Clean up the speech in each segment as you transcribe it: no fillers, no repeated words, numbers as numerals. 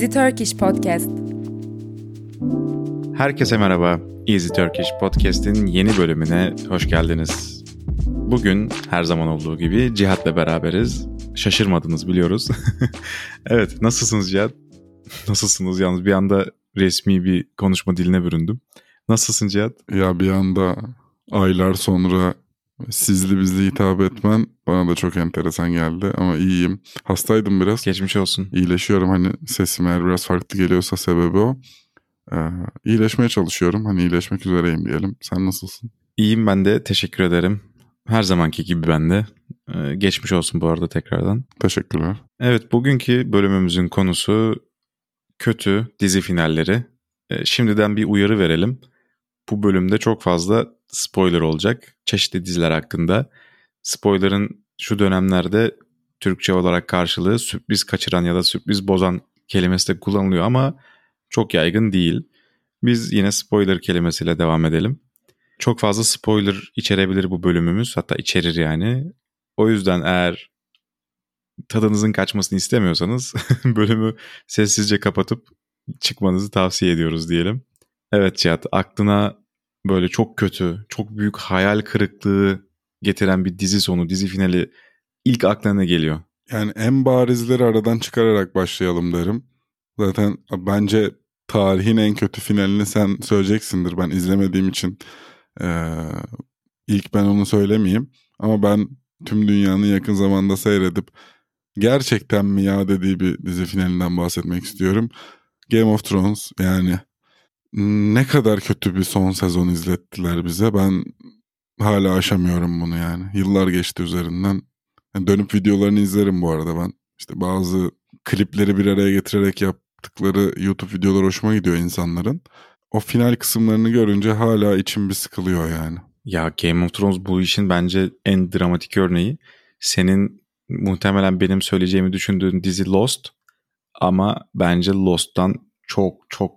Easy Turkish Podcast. Herkese merhaba. Easy Turkish Podcast'in yeni bölümüne hoş geldiniz. Bugün her zaman olduğu gibi Cihat'la beraberiz. Şaşırmadınız biliyoruz. Evet, nasılsınız Cihat? Nasılsınız? Yalnız bir anda resmi bir konuşma diline büründüm. Nasılsın Cihat? Ya bir anda aylar sonra sizli bizli hitap etmen bana da çok enteresan geldi ama iyiyim. Hastaydım biraz. Geçmiş olsun. İyileşiyorum, hani sesim eğer biraz farklı geliyorsa sebebi o. İyileşmeye çalışıyorum, hani iyileşmek üzereyim diyelim. Sen nasılsın? İyiyim ben de, teşekkür ederim. Her zamanki gibi ben de. Geçmiş olsun bu arada tekrardan. Teşekkürler. Evet, bugünkü bölümümüzün konusu kötü dizi finalleri. Şimdiden bir uyarı verelim. Bu bölümde çok fazla spoiler olacak. Çeşitli diziler hakkında. Spoiler'ın şu dönemlerde Türkçe olarak karşılığı sürpriz kaçıran ya da sürpriz bozan kelimesi de kullanılıyor ama çok yaygın değil. Biz yine spoiler kelimesiyle devam edelim. Çok fazla spoiler içerebilir bu bölümümüz. Hatta içerir yani. O yüzden eğer tadınızın kaçmasını istemiyorsanız bölümü sessizce kapatıp çıkmanızı tavsiye ediyoruz diyelim. Evet Cihat, aklına böyle çok kötü, çok büyük hayal kırıklığı getiren bir dizi sonu, dizi finali ilk aklına geliyor? Yani en barizleri aradan çıkararak başlayalım derim. Zaten bence tarihin en kötü finalini sen söyleyeceksindir. Ben izlemediğim için ilk ben onu söylemeyeyim. Ama ben tüm dünyanın yakın zamanda seyredip gerçekten mi ya dediği bir dizi finalinden bahsetmek istiyorum. Game of Thrones, yani ne kadar kötü bir son sezon izlettiler bize. Ben hala aşamıyorum bunu yani. Yıllar geçti üzerinden. Yani dönüp videolarını izlerim bu arada ben. İşte bazı klipleri bir araya getirerek yaptıkları YouTube videolar hoşuma gidiyor insanların. O final kısımlarını görünce hala içim bir sıkılıyor yani. Ya Game of Thrones bu işin bence en dramatik örneği. Senin muhtemelen benim söyleyeceğimi düşündüğün dizi Lost. Ama bence Lost'tan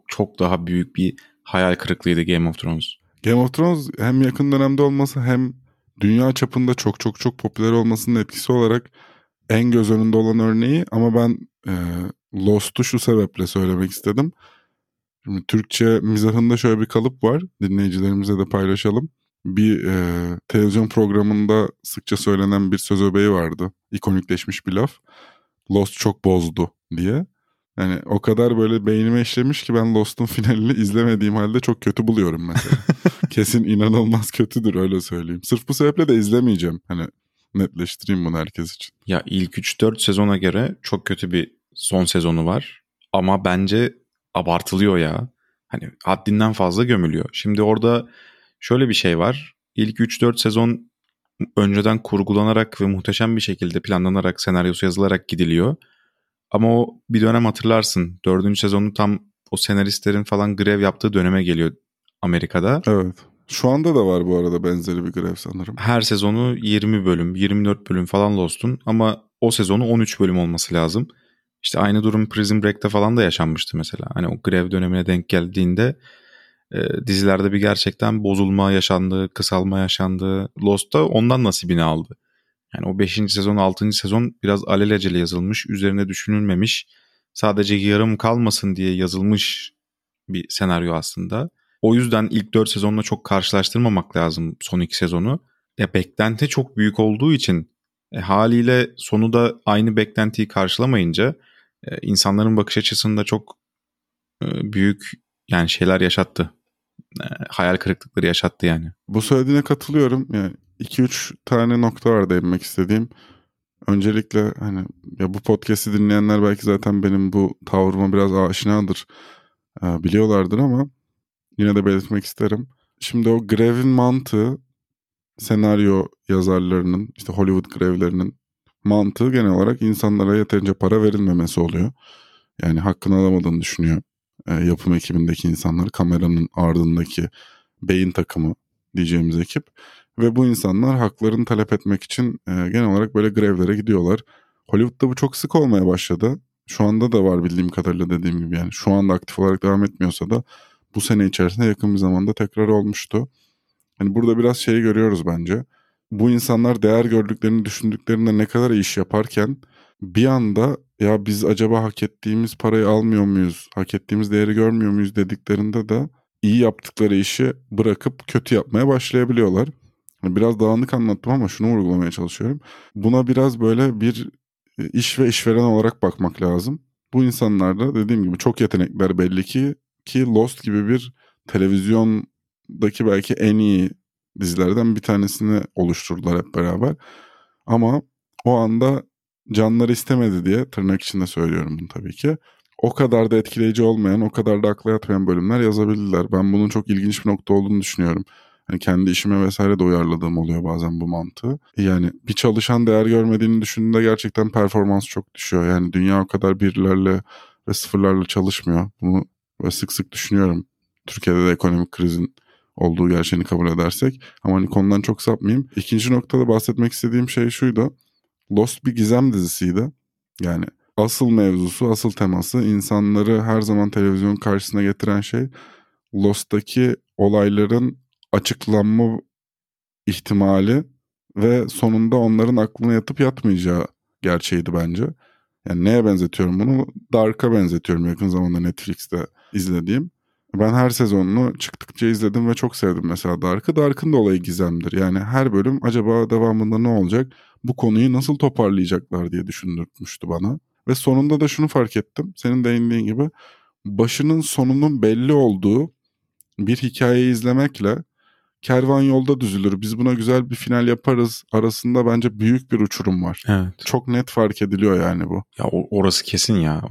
çok daha büyük bir hayal kırıklığıydı Game of Thrones. Game of Thrones hem yakın dönemde olması hem dünya çapında çok popüler olmasının etkisi olarak en göz önünde olan örneği. Ama ben Lost'u şu sebeple söylemek istedim. Şimdi Türkçe mizahında şöyle bir kalıp var. Dinleyicilerimize de paylaşalım. Bir televizyon programında sıkça söylenen bir söz öbeği vardı. İkonikleşmiş bir laf. Lost çok bozdu diye. Yani o kadar böyle beynime işlemiş ki ben Lost'un finalini izlemediğim halde çok kötü buluyorum mesela. Kesin inanılmaz kötüdür, öyle söyleyeyim. Sırf bu sebeple de izlemeyeceğim. Hani netleştireyim bunu herkes için. Ya ilk 3-4 sezona göre çok kötü bir son sezonu var. Ama bence abartılıyor ya. Hani haddinden fazla gömülüyor. Şimdi orada şöyle bir şey var. İlk 3-4 sezon önceden kurgulanarak ve muhteşem bir şekilde planlanarak, senaryosu yazılarak gidiliyor. Ama o bir dönem hatırlarsın. 4. sezonu tam o senaristlerin falan grev yaptığı döneme geliyor Amerika'da. Evet. Şu anda da var bu arada benzeri bir grev sanırım. Her sezonu 20 bölüm, 24 bölüm falan Lost'un ama o sezonu 13 bölüm olması lazım. İşte aynı durum Prison Break'te falan da yaşanmıştı mesela. Hani o grev dönemine denk geldiğinde dizilerde bir gerçekten bozulma yaşandı, kısalma yaşandı. Lost'ta ondan nasibini aldı. Yani o 5. sezon, 6. sezon biraz alelacele yazılmış, üzerine düşünülmemiş, sadece yarım kalmasın diye yazılmış bir senaryo aslında. O yüzden ilk 4 sezonla çok karşılaştırmamak lazım son 2 sezonu. Beklenti çok büyük olduğu için haliyle sonu da aynı beklentiyi karşılamayınca insanların bakış açısında çok büyük yani şeyler yaşattı. Hayal kırıklıkları yaşattı yani. Bu söylediğine katılıyorum yani. 2-3 tane nokta var değinmek istediğim. Öncelikle hani ya bu podcast'i dinleyenler belki zaten benim bu tavrıma biraz aşinadır. Biliyorlardır ama yine de belirtmek isterim. Şimdi o grevin mantığı, senaryo yazarlarının, işte Hollywood grevlerinin mantığı genel olarak insanlara yeterince para verilmemesi oluyor. Yani hakkını alamadığını düşünüyor yapım ekibindeki insanlar, kameranın ardındaki beyin takımı diyeceğimiz ekip. Ve bu insanlar haklarını talep etmek için genel olarak böyle grevlere gidiyorlar. Hollywood'da bu çok sık olmaya başladı. Şu anda da var bildiğim kadarıyla, dediğim gibi yani. Şu anda aktif olarak devam etmiyorsa da bu sene içerisinde yakın bir zamanda tekrar olmuştu. Yani burada biraz şeyi görüyoruz bence. Bu insanlar değer gördüklerini düşündüklerinde ne kadar iş yaparken bir anda ya biz acaba hak ettiğimiz parayı almıyor muyuz, hak ettiğimiz değeri görmüyor muyuz dediklerinde de iyi yaptıkları işi bırakıp kötü yapmaya başlayabiliyorlar. Biraz dağınık anlattım ama şunu vurgulamaya çalışıyorum. Buna biraz böyle bir iş ve işveren olarak bakmak lazım. Bu insanlar da dediğim gibi çok yetenekler belli ki Lost gibi bir televizyondaki belki en iyi dizilerden bir tanesini oluşturdular hep beraber. Ama o anda canları istemedi diye tırnak içinde söylüyorum bunu tabii ki. O kadar da etkileyici olmayan, o kadar da akla yatmayan bölümler yazabildiler. Ben bunun çok ilginç bir nokta olduğunu düşünüyorum. Yani kendi işime vesaire de uyarladığım oluyor bazen bu mantığı. Yani bir çalışan değer görmediğini düşündüğünde gerçekten performans çok düşüyor. Yani dünya o kadar birlerle ve sıfırlarla çalışmıyor. Bunu sık sık düşünüyorum. Türkiye'de de ekonomik krizin olduğu gerçeğini kabul edersek. Ama hani konudan çok sapmayayım. İkinci noktada bahsetmek istediğim şey şuydu. Lost bir gizem dizisiydi. Yani asıl mevzusu, asıl teması, insanları her zaman televizyonun karşısına getiren şey Lost'taki olayların açıklanma ihtimali ve sonunda onların aklına yatıp yatmayacağı gerçeğiydi bence. Yani neye benzetiyorum bunu? Dark'a benzetiyorum, yakın zamanda Netflix'te izlediğim. Ben her sezonunu çıktıkça izledim ve çok sevdim mesela Dark'ı. Dark'ın da olayı gizemdir. Yani her bölüm acaba devamında ne olacak, bu konuyu nasıl toparlayacaklar diye düşündürtmüştü bana. Ve sonunda da şunu fark ettim. Senin değindiğin gibi başının sonunun belli olduğu bir hikayeyi izlemekle kervan yolda düzülür, biz buna güzel bir final yaparız arasında bence büyük bir uçurum var. Evet. Çok net fark ediliyor yani bu. Ya orası kesin ya.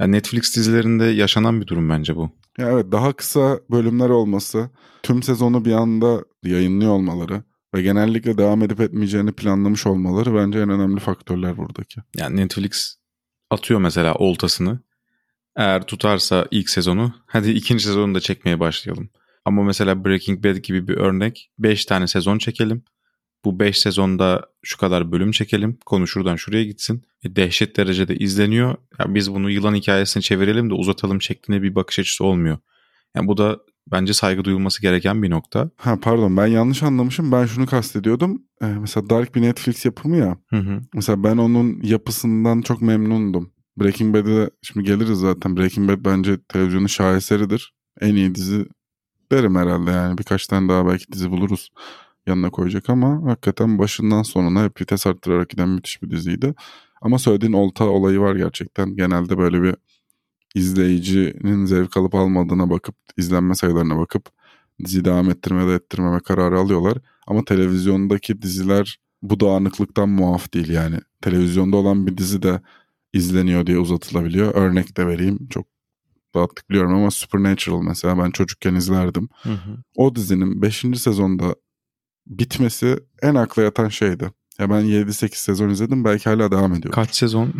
Ya Netflix dizilerinde yaşanan bir durum bence bu. Ya evet, daha kısa bölümler olması, tüm sezonu bir anda yayınlıyor olmaları ve genellikle devam edip etmeyeceğini planlamış olmaları bence en önemli faktörler buradaki. Yani Netflix atıyor mesela oltasını. Eğer tutarsa ilk sezonu, hadi ikinci sezonu da çekmeye başlayalım. Ama mesela Breaking Bad gibi bir örnek, 5 tane sezon çekelim. Bu 5 sezonda şu kadar bölüm çekelim. Konu şuradan şuraya gitsin. Dehşet derecede izleniyor. Yani biz bunu yılan hikayesini çevirelim de uzatalım şeklinde bir bakış açısı olmuyor. Yani bu da bence saygı duyulması gereken bir nokta. Ha pardon, ben yanlış anlamışım. Ben şunu kastediyordum. Mesela Dark bir Netflix yapımı ya. Hı. Mesela ben onun yapısından çok memnundum. Breaking Bad'e şimdi geliriz zaten. Breaking Bad bence televizyonun şaheseridir. En iyi dizi derim herhalde yani. Birkaç tane daha belki dizi buluruz yanına koyacak ama hakikaten başından sonuna hep vites arttırarak giden müthiş bir diziydi. Ama söylediğin olta olayı var gerçekten. Genelde böyle bir izleyicinin zevk alıp almadığına bakıp, izlenme sayılarına bakıp dizi devam ettirme de ettirmeme kararı alıyorlar. Ama televizyondaki diziler bu dağınıklıktan muaf değil yani. Televizyonda olan bir dizi de izleniyor diye uzatılabiliyor. Örnek de vereyim, çok dağıttık biliyorum ama Supernatural mesela ben çocukken izlerdim. Hı. O dizinin 5. sezonda bitmesi en akla yatan şeydi. Ya ben 7-8 sezon izledim, belki hala devam ediyor. Kaç sezon?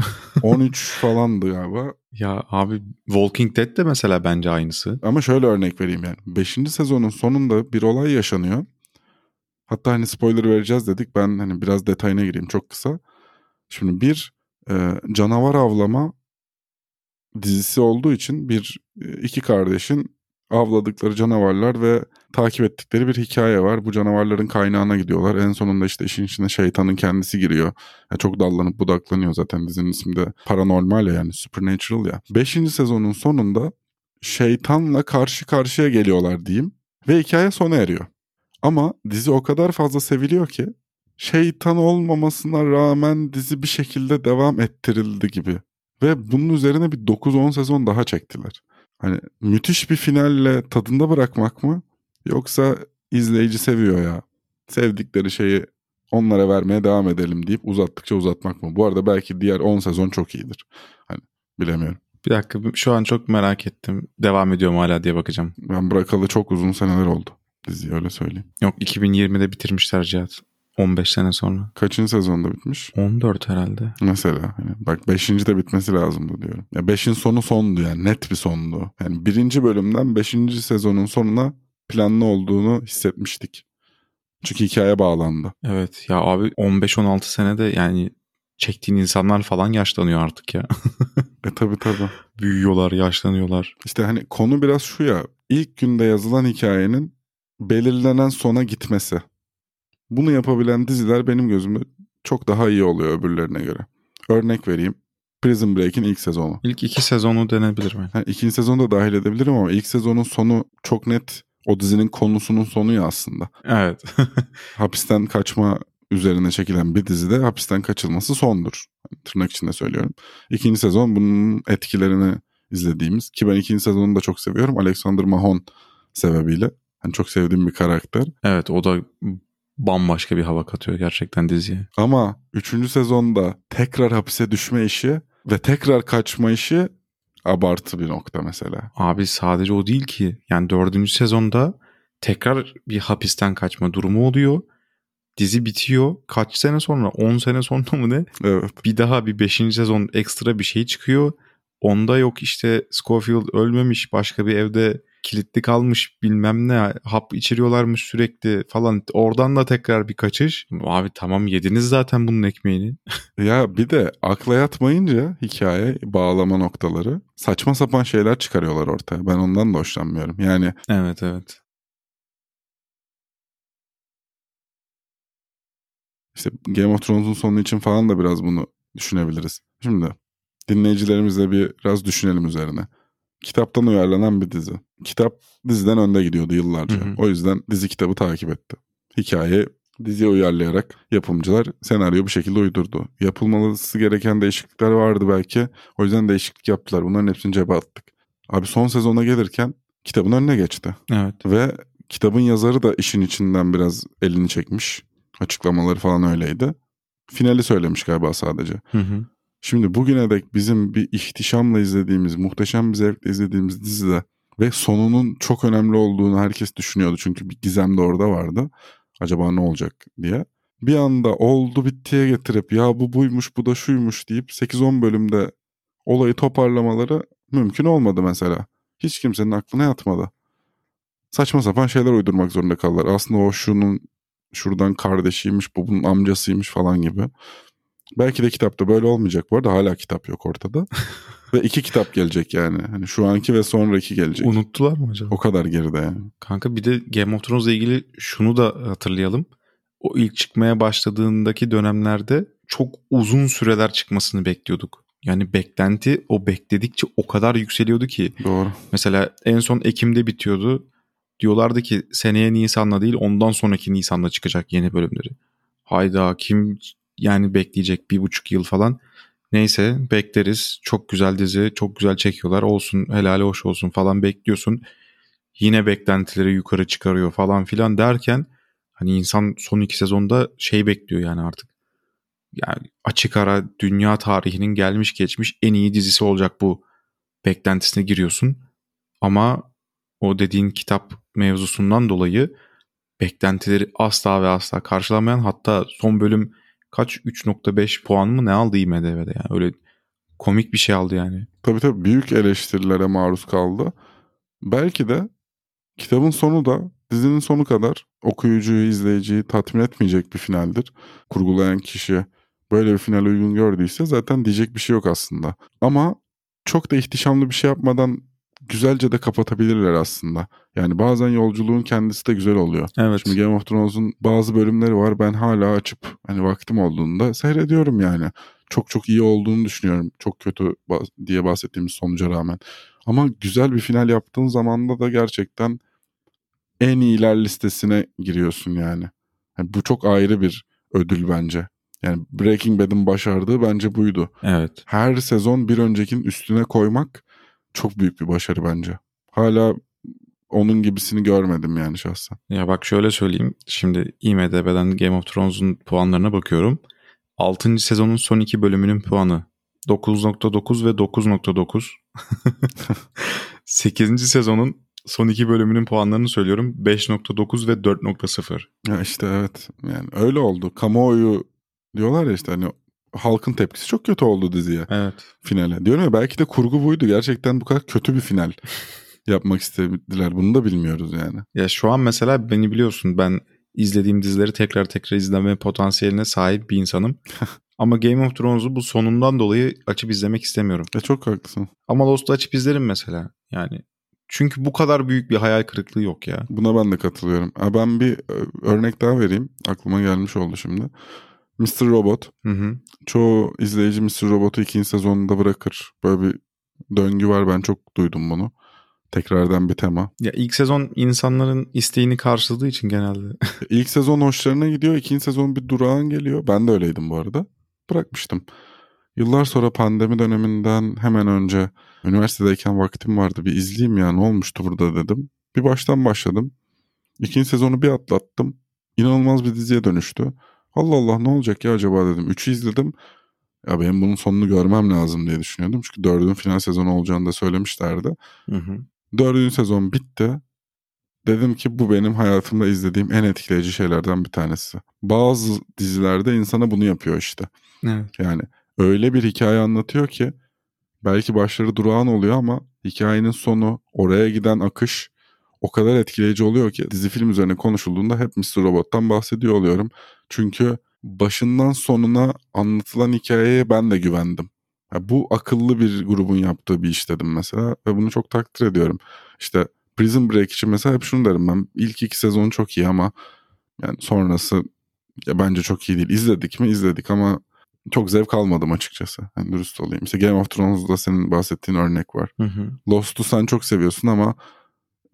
13 falandı galiba. Ya abi Walking Dead de mesela bence aynısı. Ama şöyle örnek vereyim yani. 5. sezonun sonunda bir olay yaşanıyor. Hatta hani spoiler vereceğiz dedik. Ben hani biraz detayına gireyim çok kısa. Şimdi bir canavar avlama dizisi olduğu için iki kardeşin avladıkları canavarlar ve takip ettikleri bir hikaye var. Bu canavarların kaynağına gidiyorlar. En sonunda işte işin içine şeytanın kendisi giriyor. Yani çok dallanıp budaklanıyor, zaten dizinin ismi de paranormal ya, yani supernatural ya. 5. sezonun sonunda şeytanla karşı karşıya geliyorlar diyeyim ve hikaye sona eriyor. Ama dizi o kadar fazla seviliyor ki şeytan olmamasına rağmen dizi bir şekilde devam ettirildi gibi. Ve bunun üzerine bir 9-10 sezon daha çektiler. Hani müthiş bir finalle tadında bırakmak mı? Yoksa izleyici seviyor ya, sevdikleri şeyi onlara vermeye devam edelim deyip uzattıkça uzatmak mı? Bu arada belki diğer 10 sezon çok iyidir. Hani bilemiyorum. Bir dakika, şu an çok merak ettim. Devam ediyor mu hala diye bakacağım. Ben bırakalı çok uzun seneler oldu diziyi, öyle söyleyeyim. Yok, 2020'de bitirmişler Cihat. 15 sene sonra. Kaçıncı sezonda bitmiş? 14 herhalde. Mesela yani bak 5. de bitmesi lazımdı diyorum. Ya 5'in sonu sondu yani, net bir sondu. Yani 1. bölümden 5. sezonun sonuna planlı olduğunu hissetmiştik. Çünkü hikaye bağlandı. Evet ya abi 15-16 senede yani çektiğin insanlar falan yaşlanıyor artık ya. Tabii. Büyüyorlar, yaşlanıyorlar. İşte hani konu biraz şu ya. İlk günde yazılan hikayenin belirlenen sona gitmesi. Bunu yapabilen diziler benim gözümde çok daha iyi oluyor öbürlerine göre. Örnek vereyim. Prison Break'in ilk sezonu. İlk iki sezonu denebilir mi? Yani ikinci sezonu da dahil edebilirim ama ilk sezonun sonu çok net, o dizinin konusunun sonu ya aslında. Evet. Hapisten kaçma üzerine çekilen bir dizide hapisten kaçılması sondur. Tırnak içinde söylüyorum. İkinci sezon bunun etkilerini izlediğimiz, ki ben ikinci sezonunu da çok seviyorum. Alexander Mahon sebebiyle. Yani çok sevdiğim bir karakter. Evet, o da bambaşka bir hava katıyor gerçekten diziye. Ama 3. sezonda tekrar hapise düşme işi ve tekrar kaçma işi abartı bir nokta mesela. Abi sadece o değil ki. Yani 4. sezonda tekrar bir hapisten kaçma durumu oluyor. Dizi bitiyor. Kaç sene sonra? 10 sene sonra mı ne? Evet. Bir daha bir 5. sezon ekstra bir şey çıkıyor. Onda yok işte Scofield ölmemiş, başka bir evde kilitli kalmış, bilmem ne, hap içiriyorlarmış sürekli falan. Oradan da tekrar bir kaçış. Abi tamam, yediniz zaten bunun ekmeğini. Ya bir de akla yatmayınca hikaye, bağlama noktaları, saçma sapan şeyler çıkarıyorlar ortaya. Ben ondan da hoşlanmıyorum. Yani evet. İşte Game of Thrones'un sonu için falan da biraz bunu düşünebiliriz. Şimdi dinleyicilerimizle biraz düşünelim üzerine. Kitaptan uyarlanan bir dizi. Kitap diziden önde gidiyordu yıllarca. Hı hı. O yüzden dizi kitabı takip etti. Hikaye diziye uyarlayarak yapımcılar senaryo bir şekilde uydurdu. Yapılması gereken değişiklikler vardı belki. O yüzden değişiklik yaptılar. Bunların hepsini cebe attık. Abi son sezona gelirken kitabın önüne geçti. Evet. Ve kitabın yazarı da işin içinden biraz elini çekmiş. Açıklamaları falan öyleydi. Finali söylemiş galiba sadece. Hı hı. Şimdi bugüne dek bizim bir ihtişamla izlediğimiz, muhteşem bir zevkle izlediğimiz dizide ve sonunun çok önemli olduğunu herkes düşünüyordu. Çünkü bir gizem de orada vardı. Acaba ne olacak diye. Bir anda oldu bittiye getirip ya bu buymuş, bu da şuymuş deyip 8-10 bölümde olayı toparlamaları mümkün olmadı mesela. Hiç kimsenin aklına yatmadı. Saçma sapan şeyler uydurmak zorunda kaldılar. Aslında o şunun şuradan kardeşiymiş, bu bunun amcasıymış falan gibi. Belki de kitapta böyle olmayacak. Bu arada hala kitap yok ortada. Ve 2 kitap gelecek yani. Hani şu anki ve sonraki gelecek. Unuttular mı acaba? O kadar geride yani. Kanka bir de Game of Thrones'la ilgili şunu da hatırlayalım. O ilk çıkmaya başladığındaki dönemlerde çok uzun süreler çıkmasını bekliyorduk. Yani beklenti o bekledikçe o kadar yükseliyordu ki. Doğru. Mesela en son Ekim'de bitiyordu. Diyorlardı ki seneye Nisan'la değil ondan sonraki Nisan'la çıkacak yeni bölümleri. Hayda kim... Yani bekleyecek 1,5 yıl falan. Neyse bekleriz. Çok güzel dizi, çok güzel çekiyorlar. Olsun, helali hoş olsun falan bekliyorsun. Yine beklentileri yukarı çıkarıyor falan filan derken hani insan son 2 sezonda şey bekliyor yani artık. Yani açık ara dünya tarihinin gelmiş geçmiş en iyi dizisi olacak bu beklentisine giriyorsun. Ama o dediğin kitap mevzusundan dolayı beklentileri asla ve asla karşılamayan, hatta son bölüm kaç 3.5 puan mı ne aldı IMDB'de yani, öyle komik bir şey aldı yani. Tabii büyük eleştirilere maruz kaldı. Belki de kitabın sonu da dizinin sonu kadar okuyucuyu, izleyiciyi tatmin etmeyecek bir finaldir. Kurgulayan kişi böyle bir final uygun gördüyse zaten diyecek bir şey yok aslında. Ama çok da ihtişamlı bir şey yapmadan güzelce de kapatabilirler aslında. Yani bazen yolculuğun kendisi de güzel oluyor. Evet. Şimdi Game of Thrones'un bazı bölümleri var. Ben hala açıp hani vaktim olduğunda seyrediyorum yani. Çok çok iyi olduğunu düşünüyorum. Çok kötü diye bahsettiğimiz sonuca rağmen. Ama güzel bir final yaptığın zamanda da gerçekten en iyiler listesine giriyorsun yani. Yani bu çok ayrı bir ödül bence. Yani Breaking Bad'in başardığı bence buydu. Evet. Her sezon bir öncekinin üstüne koymak çok büyük bir başarı bence. Hala onun gibisini görmedim yani şahsen. Ya bak şöyle söyleyeyim. Şimdi IMDb'den Game of Thrones'un puanlarına bakıyorum. 6. sezonun son 2 bölümünün puanı 9.9 ve 9.9. 8. sezonun son 2 bölümünün puanlarını söylüyorum. 5.9 ve 4.0. Ya işte evet. Yani öyle oldu. Kamuoyu diyorlar ya işte hani halkın tepkisi çok kötü oldu diziye. Evet. Finale. Diyorum ya belki de kurgu buydu. Gerçekten bu kadar kötü bir final yapmak istediler. Bunu da bilmiyoruz yani. Ya şu an mesela beni biliyorsun, ben izlediğim dizileri tekrar tekrar izleme potansiyeline sahip bir insanım. Ama Game of Thrones'u bu sonundan dolayı açıp izlemek istemiyorum. Ya çok haklısın. Ama Lost'u açıp izlerim mesela. Yani çünkü bu kadar büyük bir hayal kırıklığı yok ya. Buna ben de katılıyorum. Ben bir örnek daha vereyim. Aklıma gelmiş oldu şimdi. Mr. Robot. Hı-hı. Çoğu izleyici Mr. Robot'u 2. sezonunda bırakır. Böyle bir döngü var, ben çok duydum bunu. Tekrardan bir tema. Ya ilk sezon insanların isteğini karşıladığı için genelde. İlk sezon hoşlarına gidiyor. 2. sezon bir durağan geliyor. Ben de öyleydim bu arada. Bırakmıştım. Yıllar sonra pandemi döneminden hemen önce üniversitedeyken vaktim vardı. Bir izleyeyim ya, ne olmuştu burada dedim. Bir baştan başladım. 2. sezonu bir atlattım. İnanılmaz bir diziye dönüştü. Allah Allah, ne olacak ya acaba dedim. 3'ü izledim. Ya benim bunun sonunu görmem lazım diye düşünüyordum. Çünkü 4'ün final sezonu olacağını da söylemişlerdi. Hı hı. 4. sezon bitti. Dedim ki bu benim hayatımda izlediğim en etkileyici şeylerden bir tanesi. Bazı dizilerde insana bunu yapıyor işte. Evet. Yani öyle bir hikaye anlatıyor ki belki başları durağan oluyor ama hikayenin sonu, oraya giden akış o kadar etkileyici oluyor ki dizi film üzerine konuşulduğunda hep Mr. Robot'tan bahsediyor oluyorum. Çünkü başından sonuna anlatılan hikayeye ben de güvendim. Ya bu akıllı bir grubun yaptığı bir iş dedim mesela ve bunu çok takdir ediyorum. İşte Prison Break için mesela hep şunu derim ben, ilk 2 sezon çok iyi ama yani sonrası ya bence çok iyi değil. İzledik mi? İzledik ama çok zevk almadım açıkçası. Yani dürüst olayım. İşte Game of Thrones'da senin bahsettiğin örnek var. Hı hı. Lost'u sen çok seviyorsun ama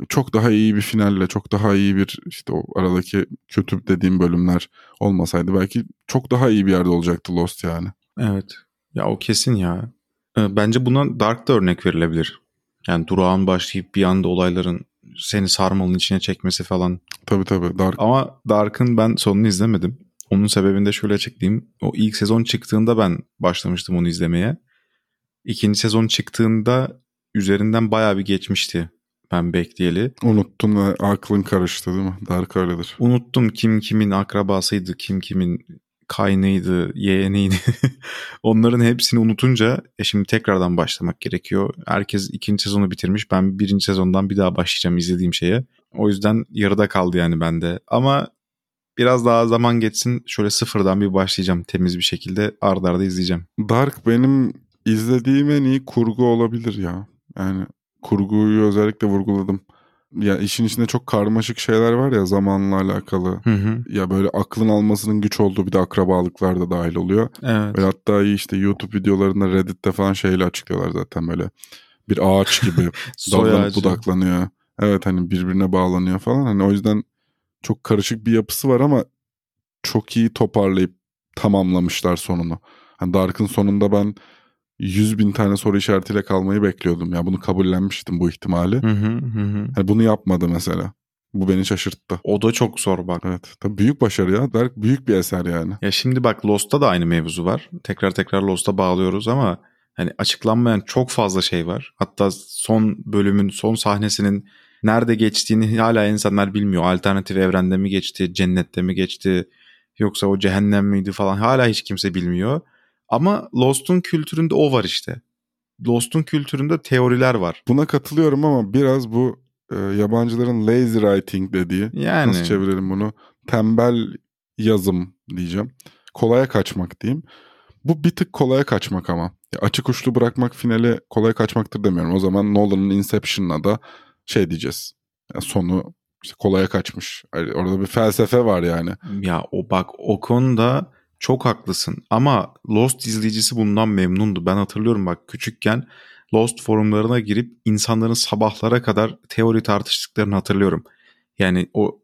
çok daha iyi bir finalle, çok daha iyi bir işte o aradaki kötü dediğim bölümler olmasaydı belki çok daha iyi bir yerde olacaktı Lost yani. Evet. Ya o kesin ya. Bence buna Dark da örnek verilebilir. Yani durağan başlayıp bir anda olayların seni sarmalın içine çekmesi falan. Tabii Dark. Ama Dark'ın ben sonunu izlemedim. Onun sebebini de şöyle açıklayayım. O ilk sezon çıktığında ben başlamıştım onu izlemeye. 2. sezon çıktığında üzerinden bayağı bir geçmişti. Ben bekleyeli. Unuttum ve aklın karıştı değil mi? Dark öyledir. Unuttum kim kimin akrabasıydı, kim kimin kaynıydı, yeğeniydi. Onların hepsini unutunca şimdi tekrardan başlamak gerekiyor. Herkes 2. sezonu bitirmiş. Ben 1. sezondan bir daha başlayacağım izlediğim şeye. O yüzden yarıda kaldı yani bende. Ama biraz daha zaman geçsin. Şöyle sıfırdan bir başlayacağım temiz bir şekilde. Arda arda izleyeceğim. Dark benim izlediğim en iyi kurgu olabilir ya. Yani kurguyu özellikle vurguladım. Ya işin içinde çok karmaşık şeyler var ya zamanla alakalı. Hı hı. Ya böyle aklın almasının güç olduğu bir de akrabalıklar da dahil oluyor. Evet. Ve hatta işte YouTube videolarında Reddit'te falan şeyle açıklıyorlar zaten böyle. Bir ağaç gibi dallanıp budaklanıyor. Evet hani birbirine bağlanıyor falan. Hani o yüzden çok karışık bir yapısı var ama çok iyi toparlayıp tamamlamışlar sonunu. Hani Dark'ın sonunda ben 100.000 tane soru işaretiyle kalmayı bekliyordum. Ya bunu kabullenmiştim bu ihtimali. Hı. Yani bunu yapmadı mesela. Bu beni şaşırttı. O da çok zor bak. Evet. Tabii büyük başarı ya. Dark büyük bir eser yani. Ya şimdi bak Lost'ta da aynı mevzu var. Tekrar Lost'a bağlıyoruz ama hani açıklanmayan çok fazla şey var. Hatta son bölümün son sahnesinin nerede geçtiğini hala insanlar bilmiyor. Alternatif evrende mi geçti, cennette mi geçti, yoksa o cehennem miydi falan hala hiç kimse bilmiyor. Ama Lost'un kültüründe o var işte. Lost'un kültüründe teoriler var. Buna katılıyorum ama biraz bu yabancıların lazy writing dediği, yani nasıl çevirelim bunu? Tembel yazım diyeceğim. Kolaya kaçmak diyeyim. Bu bir tık kolaya kaçmak ama. Ya açık uçlu bırakmak finali kolaya kaçmaktır demiyorum. O zaman Nolan'ın Inception'la da şey diyeceğiz. Yani sonu işte kolaya kaçmış. Orada bir felsefe var yani. Ya o bak o konuda çok haklısın ama Lost izleyicisi bundan memnundu. Ben hatırlıyorum bak küçükken Lost forumlarına girip insanların sabahlara kadar teori tartıştıklarını hatırlıyorum. Yani o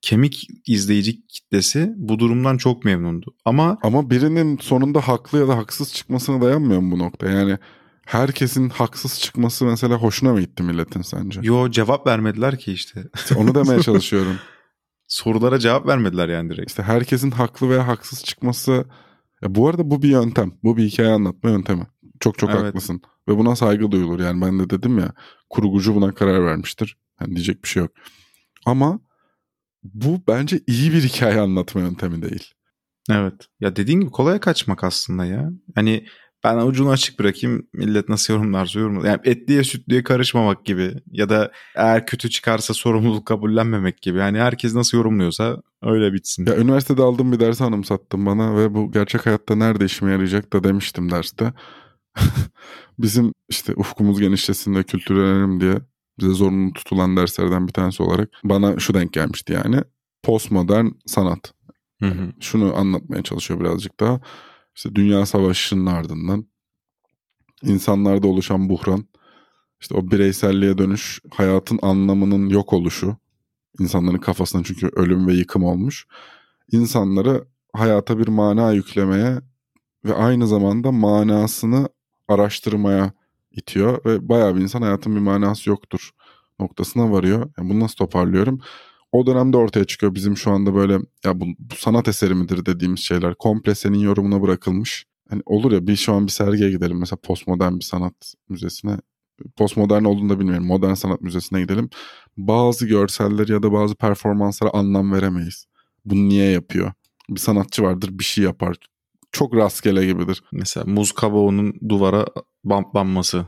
kemik izleyici kitlesi bu durumdan çok memnundu. Ama birinin sonunda haklı ya da haksız çıkmasına dayanmıyor mu bu nokta? Yani herkesin haksız çıkması mesela hoşuna mı gitti milletin sence? Yo, cevap vermediler ki işte. Onu demeye çalışıyorum. Sorulara cevap vermediler yani direkt. İşte herkesin haklı veya haksız çıkması. Ya bu arada bu bir yöntem. Bu bir hikaye anlatma yöntemi. Çok evet, haklısın. Ve buna saygı duyulur. Yani ben de dedim ya, kurgucu buna karar vermiştir. Yani diyecek bir şey yok. Ama bu bence iyi bir hikaye anlatma yöntemi değil. Evet. Ya dediğin gibi kolaya kaçmak aslında ya. Hani ben ucunu açık bırakayım. Millet nasıl yorumlarsa yorumlar. Yani etliye sütlüye karışmamak gibi. Ya da eğer kötü çıkarsa sorumluluk kabullenmemek gibi. Yani herkes nasıl yorumluyorsa öyle bitsin. Ya üniversitede aldığım bir dersi anımsattım bana. Ve bu gerçek hayatta nerede işime yarayacak da demiştim derste. Bizim işte ufkumuz genişlesin de kültürlenelim diye bize zorunlu tutulan derslerden bir tanesi olarak bana şu denk gelmişti yani. Postmodern sanat. Yani şunu anlatmaya çalışıyor birazcık daha. İşte Dünya Savaşı'nın ardından insanlarda oluşan buhran, işte o bireyselliğe dönüş, hayatın anlamının yok oluşu, insanların kafasına çünkü ölüm ve yıkım olmuş, insanlara hayata bir mana yüklemeye ve aynı zamanda manasını araştırmaya itiyor ve bayağı bir insan hayatın bir manası yoktur noktasına varıyor. Yani bunu nasıl toparlıyorum? O dönemde ortaya çıkıyor bizim şu anda böyle ya bu sanat eseri midir dediğimiz şeyler. Komple senin yorumuna bırakılmış. Hani olur ya bir şu an bir sergiye gidelim mesela postmodern bir sanat müzesine. Postmodern olduğunu da bilmiyorum. Modern sanat müzesine gidelim. Bazı görselleri ya da bazı performanslara anlam veremeyiz. Bunu niye yapıyor? Bir sanatçı vardır, bir şey yapar. Çok rastgele gibidir. Mesela muz kabuğunun duvara bantlanması.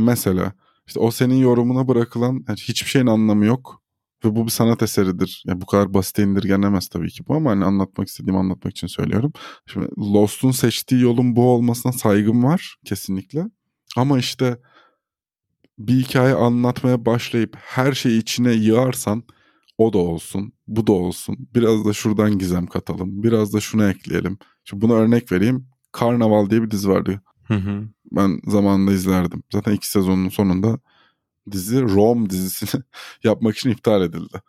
Mesela işte o senin yorumuna bırakılan yani hiçbir şeyin anlamı yok. Ve bu bir sanat eseridir. Yani bu kadar basite indirgenemez tabii ki bu ama hani anlatmak istediğimi anlatmak için söylüyorum. Şimdi Lost'un seçtiği yolun bu olmasına saygım var kesinlikle. Ama işte bir hikaye anlatmaya başlayıp her şeyi içine yığarsan o da olsun, bu da olsun. Biraz da şuradan gizem katalım, biraz da şunu ekleyelim. Şimdi buna örnek vereyim. Karnaval diye bir dizi vardı. Ben zamanında izlerdim. Zaten 2 sezonun sonunda dizi Rome dizisini yapmak için iptal edildi.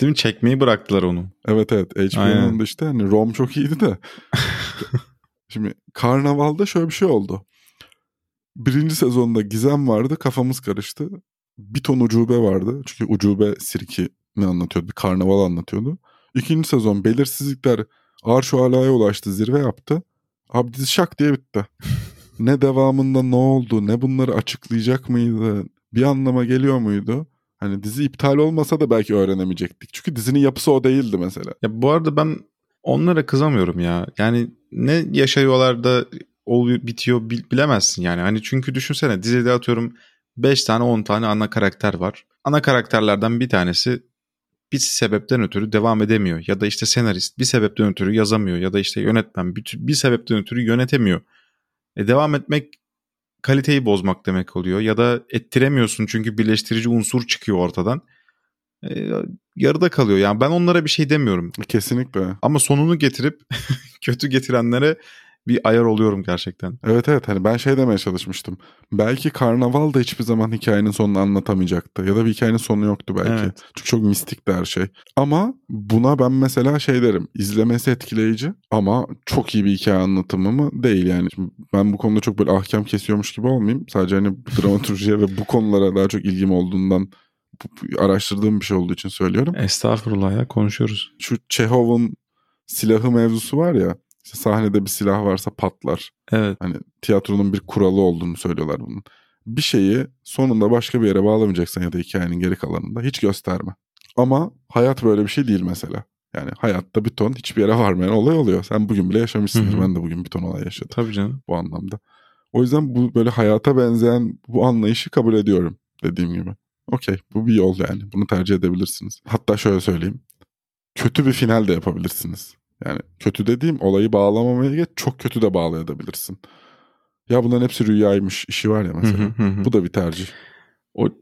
Değil mi? Çekmeyi bıraktılar onu. Evet. HBO'nun da işte hani Rome çok iyiydi de. Şimdi Karnaval'da şöyle bir şey oldu. 1. sezonda gizem vardı. Kafamız karıştı. Bir ton ucube vardı. Çünkü ucube sirki ne anlatıyordu? Bir karnaval anlatıyordu. 2. sezon belirsizlikler arş-ı alaya ulaştı. Zirve yaptı. Abi dizi şak diye bitti. Ne devamında ne oldu? Ne bunları açıklayacak mıydı? Bir anlama geliyor muydu? Hani dizi iptal olmasa da belki öğrenemeyecektik. Çünkü dizinin yapısı o değildi mesela. Ya bu arada ben onlara kızamıyorum ya. Yani ne yaşıyorlar da oluyor, bitiyor bilemezsin yani. Hani çünkü düşünsene dizide atıyorum 5 tane 10 tane ana karakter var. Ana karakterlerden bir tanesi bir sebepten ötürü devam edemiyor. Ya da işte senarist bir sebepten ötürü yazamıyor. Ya da işte yönetmen bir sebepten ötürü yönetemiyor. Devam etmek kaliteyi bozmak demek oluyor. Ya da ettiremiyorsun çünkü birleştirici unsur çıkıyor ortadan. Yarıda kalıyor. Yani ben onlara bir şey demiyorum. Kesinlikle. Ama sonunu getirip kötü getirenlere bir ayar oluyorum gerçekten. Evet. Hani ben şey demeye çalışmıştım. Belki Karnaval da hiçbir zaman hikayenin sonunu anlatamayacaktı. Ya da bir hikayenin sonu yoktu belki. Evet. Çünkü çok mistikti her şey. Ama buna ben mesela şey derim. İzlemesi etkileyici ama çok iyi bir hikaye anlatımı mı? Değil yani. Şimdi ben bu konuda çok böyle ahkam kesiyormuş gibi olmayayım. Sadece hani dramaturjiye ve bu konulara daha çok ilgim olduğundan araştırdığım bir şey olduğu için söylüyorum. Estağfurullah ya konuşuyoruz. Şu Çehov'un silahı mevzusu var ya. İşte sahnede bir silah varsa patlar. Evet. Hani tiyatronun bir kuralı olduğunu söylüyorlar bunun. Bir şeyi sonunda başka bir yere bağlamayacaksın ya da hikayenin geri kalanında hiç gösterme. Ama hayat böyle bir şey değil mesela. Yani hayatta bir ton hiçbir yere varmayan olay oluyor. Sen bugün bile yaşamışsındır. Ben de bugün bir ton olay yaşadım. Tabii canım. Bu anlamda. O yüzden bu böyle hayata benzeyen bu anlayışı kabul ediyorum dediğim gibi. Okey, bu bir yol yani. Bunu tercih edebilirsiniz. Hatta şöyle söyleyeyim. Kötü bir final de yapabilirsiniz. Yani kötü dediğim olayı bağlamamaya geç çok kötü de bağlayabilirsin. Ya bunların hepsi rüyaymış işi var ya mesela. Bu da bir tercih.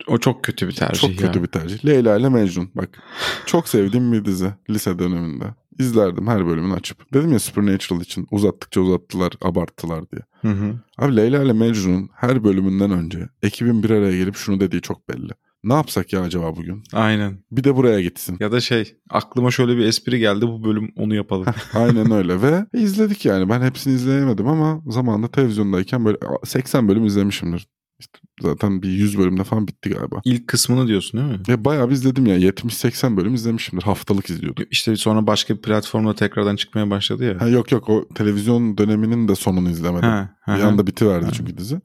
O çok kötü bir tercih. Çok kötü bir tercih. Leyla ile Mecnun bak. Çok sevdiğim bir dizi lise döneminde. İzlerdim her bölümünü açıp. Dedim ya Supernatural için uzattıkça uzattılar, abarttılar diye. Abi Leyla ile Mecnun'un her bölümünden önce ekibin bir araya gelip şunu dediği çok belli. Ne yapsak ya acaba bugün? Aynen. Bir de buraya gitsin. Ya da şey aklıma şöyle bir espri geldi bu bölüm onu yapalım. Aynen öyle ve izledik yani ben hepsini izleyemedim ama zamanında televizyondayken böyle 80 bölüm izlemişimdir. İşte zaten bir 100 bölümde falan bitti galiba. İlk kısmını diyorsun değil mi? Ya bayağı bir izledim ya 70-80 bölüm izlemişimdir haftalık izliyordum. İşte sonra başka bir platformda tekrardan çıkmaya başladı ya. Yok o televizyon döneminin de sonunu izlemedim. Bir anda bitiverdi çünkü dizi.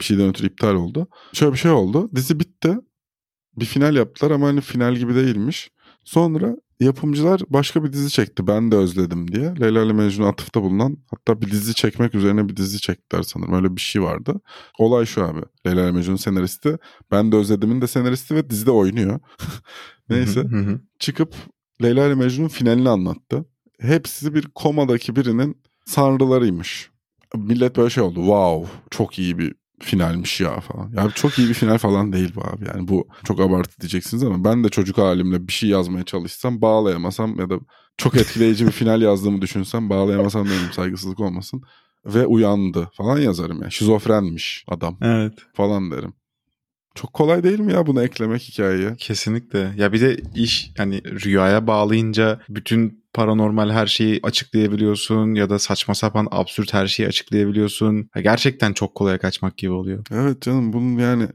Bir şeyden ötürü iptal oldu. Şöyle bir şey oldu dizi bitti. Bir final yaptılar ama hani final gibi değilmiş. Sonra yapımcılar başka bir dizi çekti. Ben de özledim diye. Leyla ile Mecnun'a atıfta bulunan hatta bir dizi çekmek üzerine bir dizi çektiler sanırım. Öyle bir şey vardı. Olay şu abi. Leyla ile Mecnun'un senaristi. Ben de özledimin de senaristi ve dizide oynuyor. Neyse. Çıkıp Leyla ile Mecnun'un finalini anlattı. Hepsi bir komadaki birinin sanrılarıymış. Millet böyle şey oldu. Wow çok iyi bir finalmiş ya falan. Ya çok iyi bir final falan değil bu abi. Yani bu çok abartı diyeceksiniz ama ben de çocuk halimle bir şey yazmaya çalışsam bağlayamasam ya da çok etkileyici bir final yazdığımı düşünsem, bağlayamasam dedim, saygısızlık olmasın. Ve uyandı falan yazarım ya. Şizofrenmiş adam. Evet. Falan derim. Çok kolay değil mi ya bunu eklemek hikayeye? Kesinlikle. Ya bir de iş hani rüyaya bağlayınca bütün paranormal her şeyi açıklayabiliyorsun ya da saçma sapan absürt her şeyi açıklayabiliyorsun. Ya gerçekten çok kolaya kaçmak gibi oluyor. Evet canım, bunun yani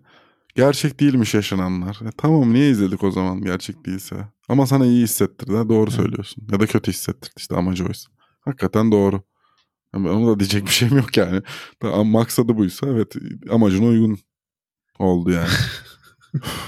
gerçek değilmiş yaşananlar. Tamam, niye izledik o zaman gerçek değilse? Ama sana iyi hissettirdi. Doğru söylüyorsun. Ya da kötü hissettirdi, işte amacı oysa. Hakikaten doğru. Ama ona da diyecek bir şeyim yok yani. Maksadı buysa evet, amacına uygun oldu yani.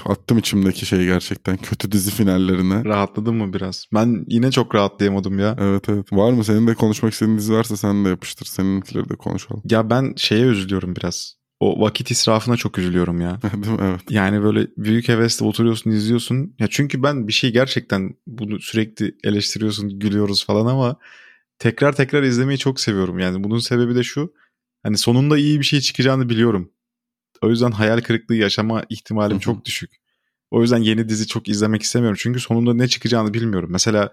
Attım içimdeki şeyi gerçekten, kötü dizi finallerine. Rahatladın mı biraz? Ben yine çok rahatlayamadım ya. Evet evet. Var mı? Senin de konuşmak istediğin dizi varsa sen de yapıştır. Seninkileri de konuşalım. Ya ben şeye üzülüyorum biraz. O vakit israfına çok üzülüyorum ya. Değil mi? Evet. Yani böyle büyük hevesle oturuyorsun, izliyorsun. Ya çünkü ben bir şey gerçekten, bunu sürekli eleştiriyorsun, gülüyoruz falan ama tekrar tekrar izlemeyi çok seviyorum. Yani bunun sebebi de şu. Hani sonunda iyi bir şey çıkacağını biliyorum. O yüzden hayal kırıklığı yaşama ihtimalim çok düşük. O yüzden yeni dizi çok izlemek istemiyorum. Çünkü sonunda ne çıkacağını bilmiyorum. Mesela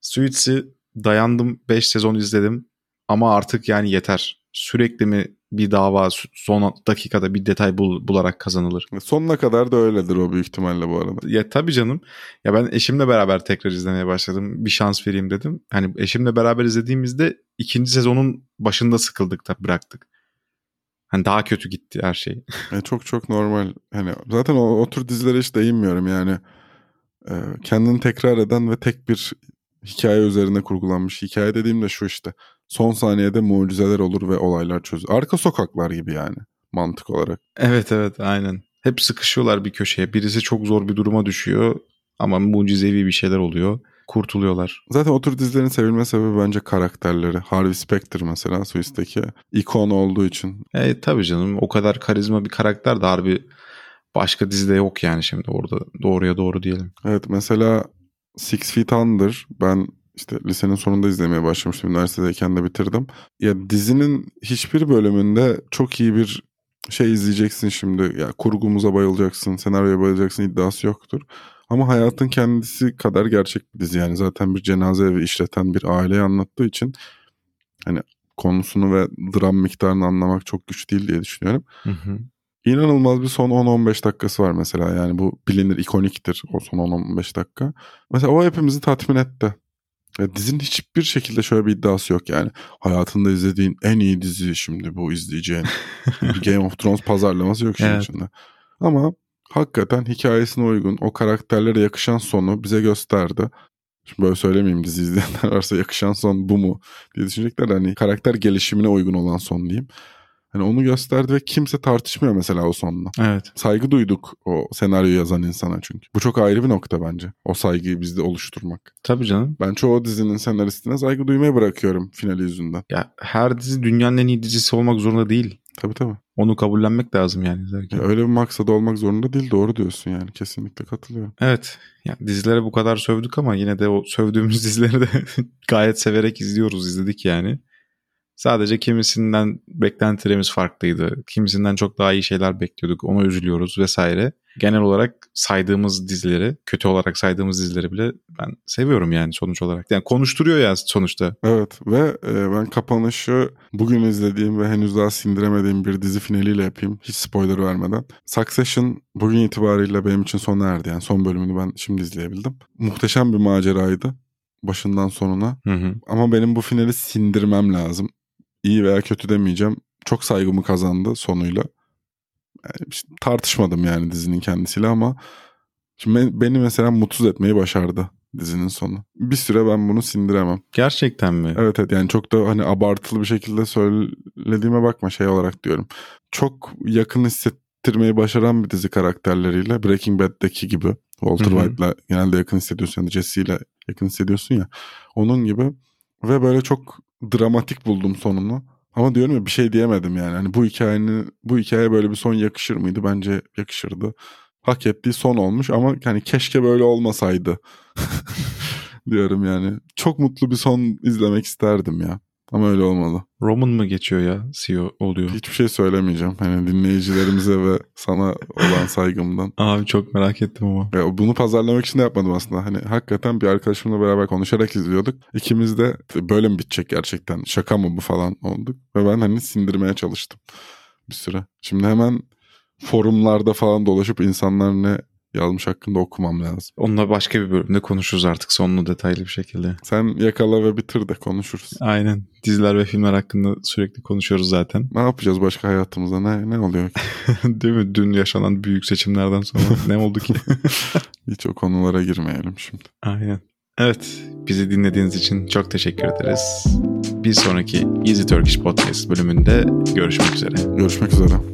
Suits'i dayandım, 5 sezon izledim. Ama artık yani yeter. Sürekli mi bir dava son dakikada bir detay bularak kazanılır? Sonuna kadar da öyledir o büyük ihtimalle bu arada. Ya tabii canım. Ya ben eşimle beraber tekrar izlemeye başladım. Bir şans vereyim dedim. Hani eşimle beraber izlediğimizde 2. sezonun başında sıkıldık da bıraktık. Hani daha kötü gitti her şey. Çok çok normal. Hani zaten o tür dizilere hiç değinmiyorum yani. Kendini tekrar eden ve tek bir hikaye üzerine kurgulanmış. Hikaye dediğim de şu işte. Son saniyede mucizeler olur ve olaylar çözülür. Arka sokaklar gibi yani mantık olarak. Evet evet aynen. Hep sıkışıyorlar bir köşeye. Birisi çok zor bir duruma düşüyor ama mucizevi bir şeyler oluyor. Kurtuluyorlar. Zaten o tür dizilerin sevilme sebebi bence karakterleri. Harvey Specter mesela Suits'teki ikon olduğu için. Tabii canım, o kadar karizma bir karakter de harbi başka dizide yok yani şimdi orada doğruya doğru diyelim. Evet mesela Six Feet Under ben işte lisenin sonunda izlemeye başlamıştım. Üniversitedeyken de bitirdim. Ya dizinin hiçbir bölümünde çok iyi bir şey izleyeceksin şimdi. Ya kurgumuza bayılacaksın, senaryoya bayılacaksın iddiası yoktur. Ama hayatın kendisi kadar gerçek bir dizi yani, zaten bir cenaze evi işleten bir aileyi anlattığı için hani konusunu ve dram miktarını anlamak çok güç değil diye düşünüyorum. İnanılmaz bir son 10-15 dakikası var mesela, yani bu bilinir, ikoniktir o son 10-15 dakika. Mesela o hepimizi tatmin etti. Ya dizinin hiçbir şekilde şöyle bir iddiası yok yani. Hayatında izlediğin en iyi dizi şimdi bu izleyeceğin. Game of Thrones pazarlaması yok şimdi içinde. Ama hakikaten hikayesine uygun, o karakterlere yakışan sonu bize gösterdi. Şimdi böyle söylemeyeyim, dizi izleyenler varsa yakışan son bu mu diye düşünecekler. Hani karakter gelişimine uygun olan son diyeyim. Hani onu gösterdi ve kimse tartışmıyor mesela o sonla. Evet. Saygı duyduk o senaryoyu yazan insana çünkü. Bu çok ayrı bir nokta bence. O saygıyı bizde oluşturmak. Tabii canım. Ben çoğu dizinin senaristine saygı duymaya bırakıyorum finali yüzünden. Ya her dizi dünyanın en iyi dizisi olmak zorunda değil. Tabii tabii. Onu kabullenmek lazım yani izlerken. Öyle bir maksadı olmak zorunda değil, doğru diyorsun yani, kesinlikle katılıyorum. Evet yani dizilere bu kadar sövdük ama yine de o sövdüğümüz dizileri de gayet severek izliyoruz, izledik yani. Sadece kimisinden beklentilerimiz farklıydı. Kimisinden çok daha iyi şeyler bekliyorduk. Ona üzülüyoruz vesaire. Genel olarak saydığımız dizileri, kötü olarak saydığımız dizileri bile ben seviyorum yani sonuç olarak. Yani konuşturuyor ya sonuçta. Evet ve ben kapanışı bugün izlediğim ve henüz daha sindiremediğim bir dizi finaliyle yapayım. Hiç spoiler vermeden. Succession bugün itibariyle benim için sona erdi. Yani son bölümünü ben şimdi izleyebildim. Muhteşem bir maceraydı. Başından sonuna. Ama benim bu finali sindirmem lazım. İyi veya kötü demeyeceğim. Çok saygımı kazandı sonuyla. Yani tartışmadım yani dizinin kendisiyle ama şimdi beni mesela mutsuz etmeyi başardı dizinin sonu. Bir süre ben bunu sindiremem. Gerçekten mi? Evet evet yani çok da hani abartılı bir şekilde söylediğime bakma, şey olarak diyorum. Çok yakın hissettirmeyi başaran bir dizi karakterleriyle, Breaking Bad'deki gibi. Walter White'la genelde yakın hissediyorsun ya da Jesse'yle yakın hissediyorsun ya. Onun gibi ve böyle çok dramatik buldum sonunu. Ama diyorum ya bir şey diyemedim yani. Hani bu hikayeye böyle bir son yakışır mıydı? Bence yakışırdı. Hak ettiği son olmuş ama hani keşke böyle olmasaydı diyorum yani. Çok mutlu bir son izlemek isterdim ya. Ama öyle olmalı. Roman mı geçiyor ya? CEO oluyor. Hiçbir şey söylemeyeceğim. Hani dinleyicilerimize ve sana olan saygımdan. Abi çok merak ettim ama. Ya bunu pazarlamak için de yapmadım aslında. Hani hakikaten bir arkadaşımla beraber konuşarak izliyorduk. İkimiz de böyle mi bitecek gerçekten? Şaka mı bu falan olduk. Ve ben hani sindirmeye çalıştım bir süre. Şimdi hemen forumlarda falan dolaşıp insanlar ne yazmış hakkında okumam lazım. Onunla başka bir bölümde konuşuruz artık sonunu detaylı bir şekilde. Sen yakala ve bitir de konuşuruz. Aynen. Diziler ve filmler hakkında sürekli konuşuyoruz zaten. Ne yapacağız başka hayatımızda? Ne oluyor ki? Değil mi? Dün yaşanan büyük seçimlerden sonra ne oldu ki? Hiç o konulara girmeyelim şimdi. Aynen. Evet. Bizi dinlediğiniz için çok teşekkür ederiz. Bir sonraki Easy Turkish Podcast bölümünde görüşmek üzere.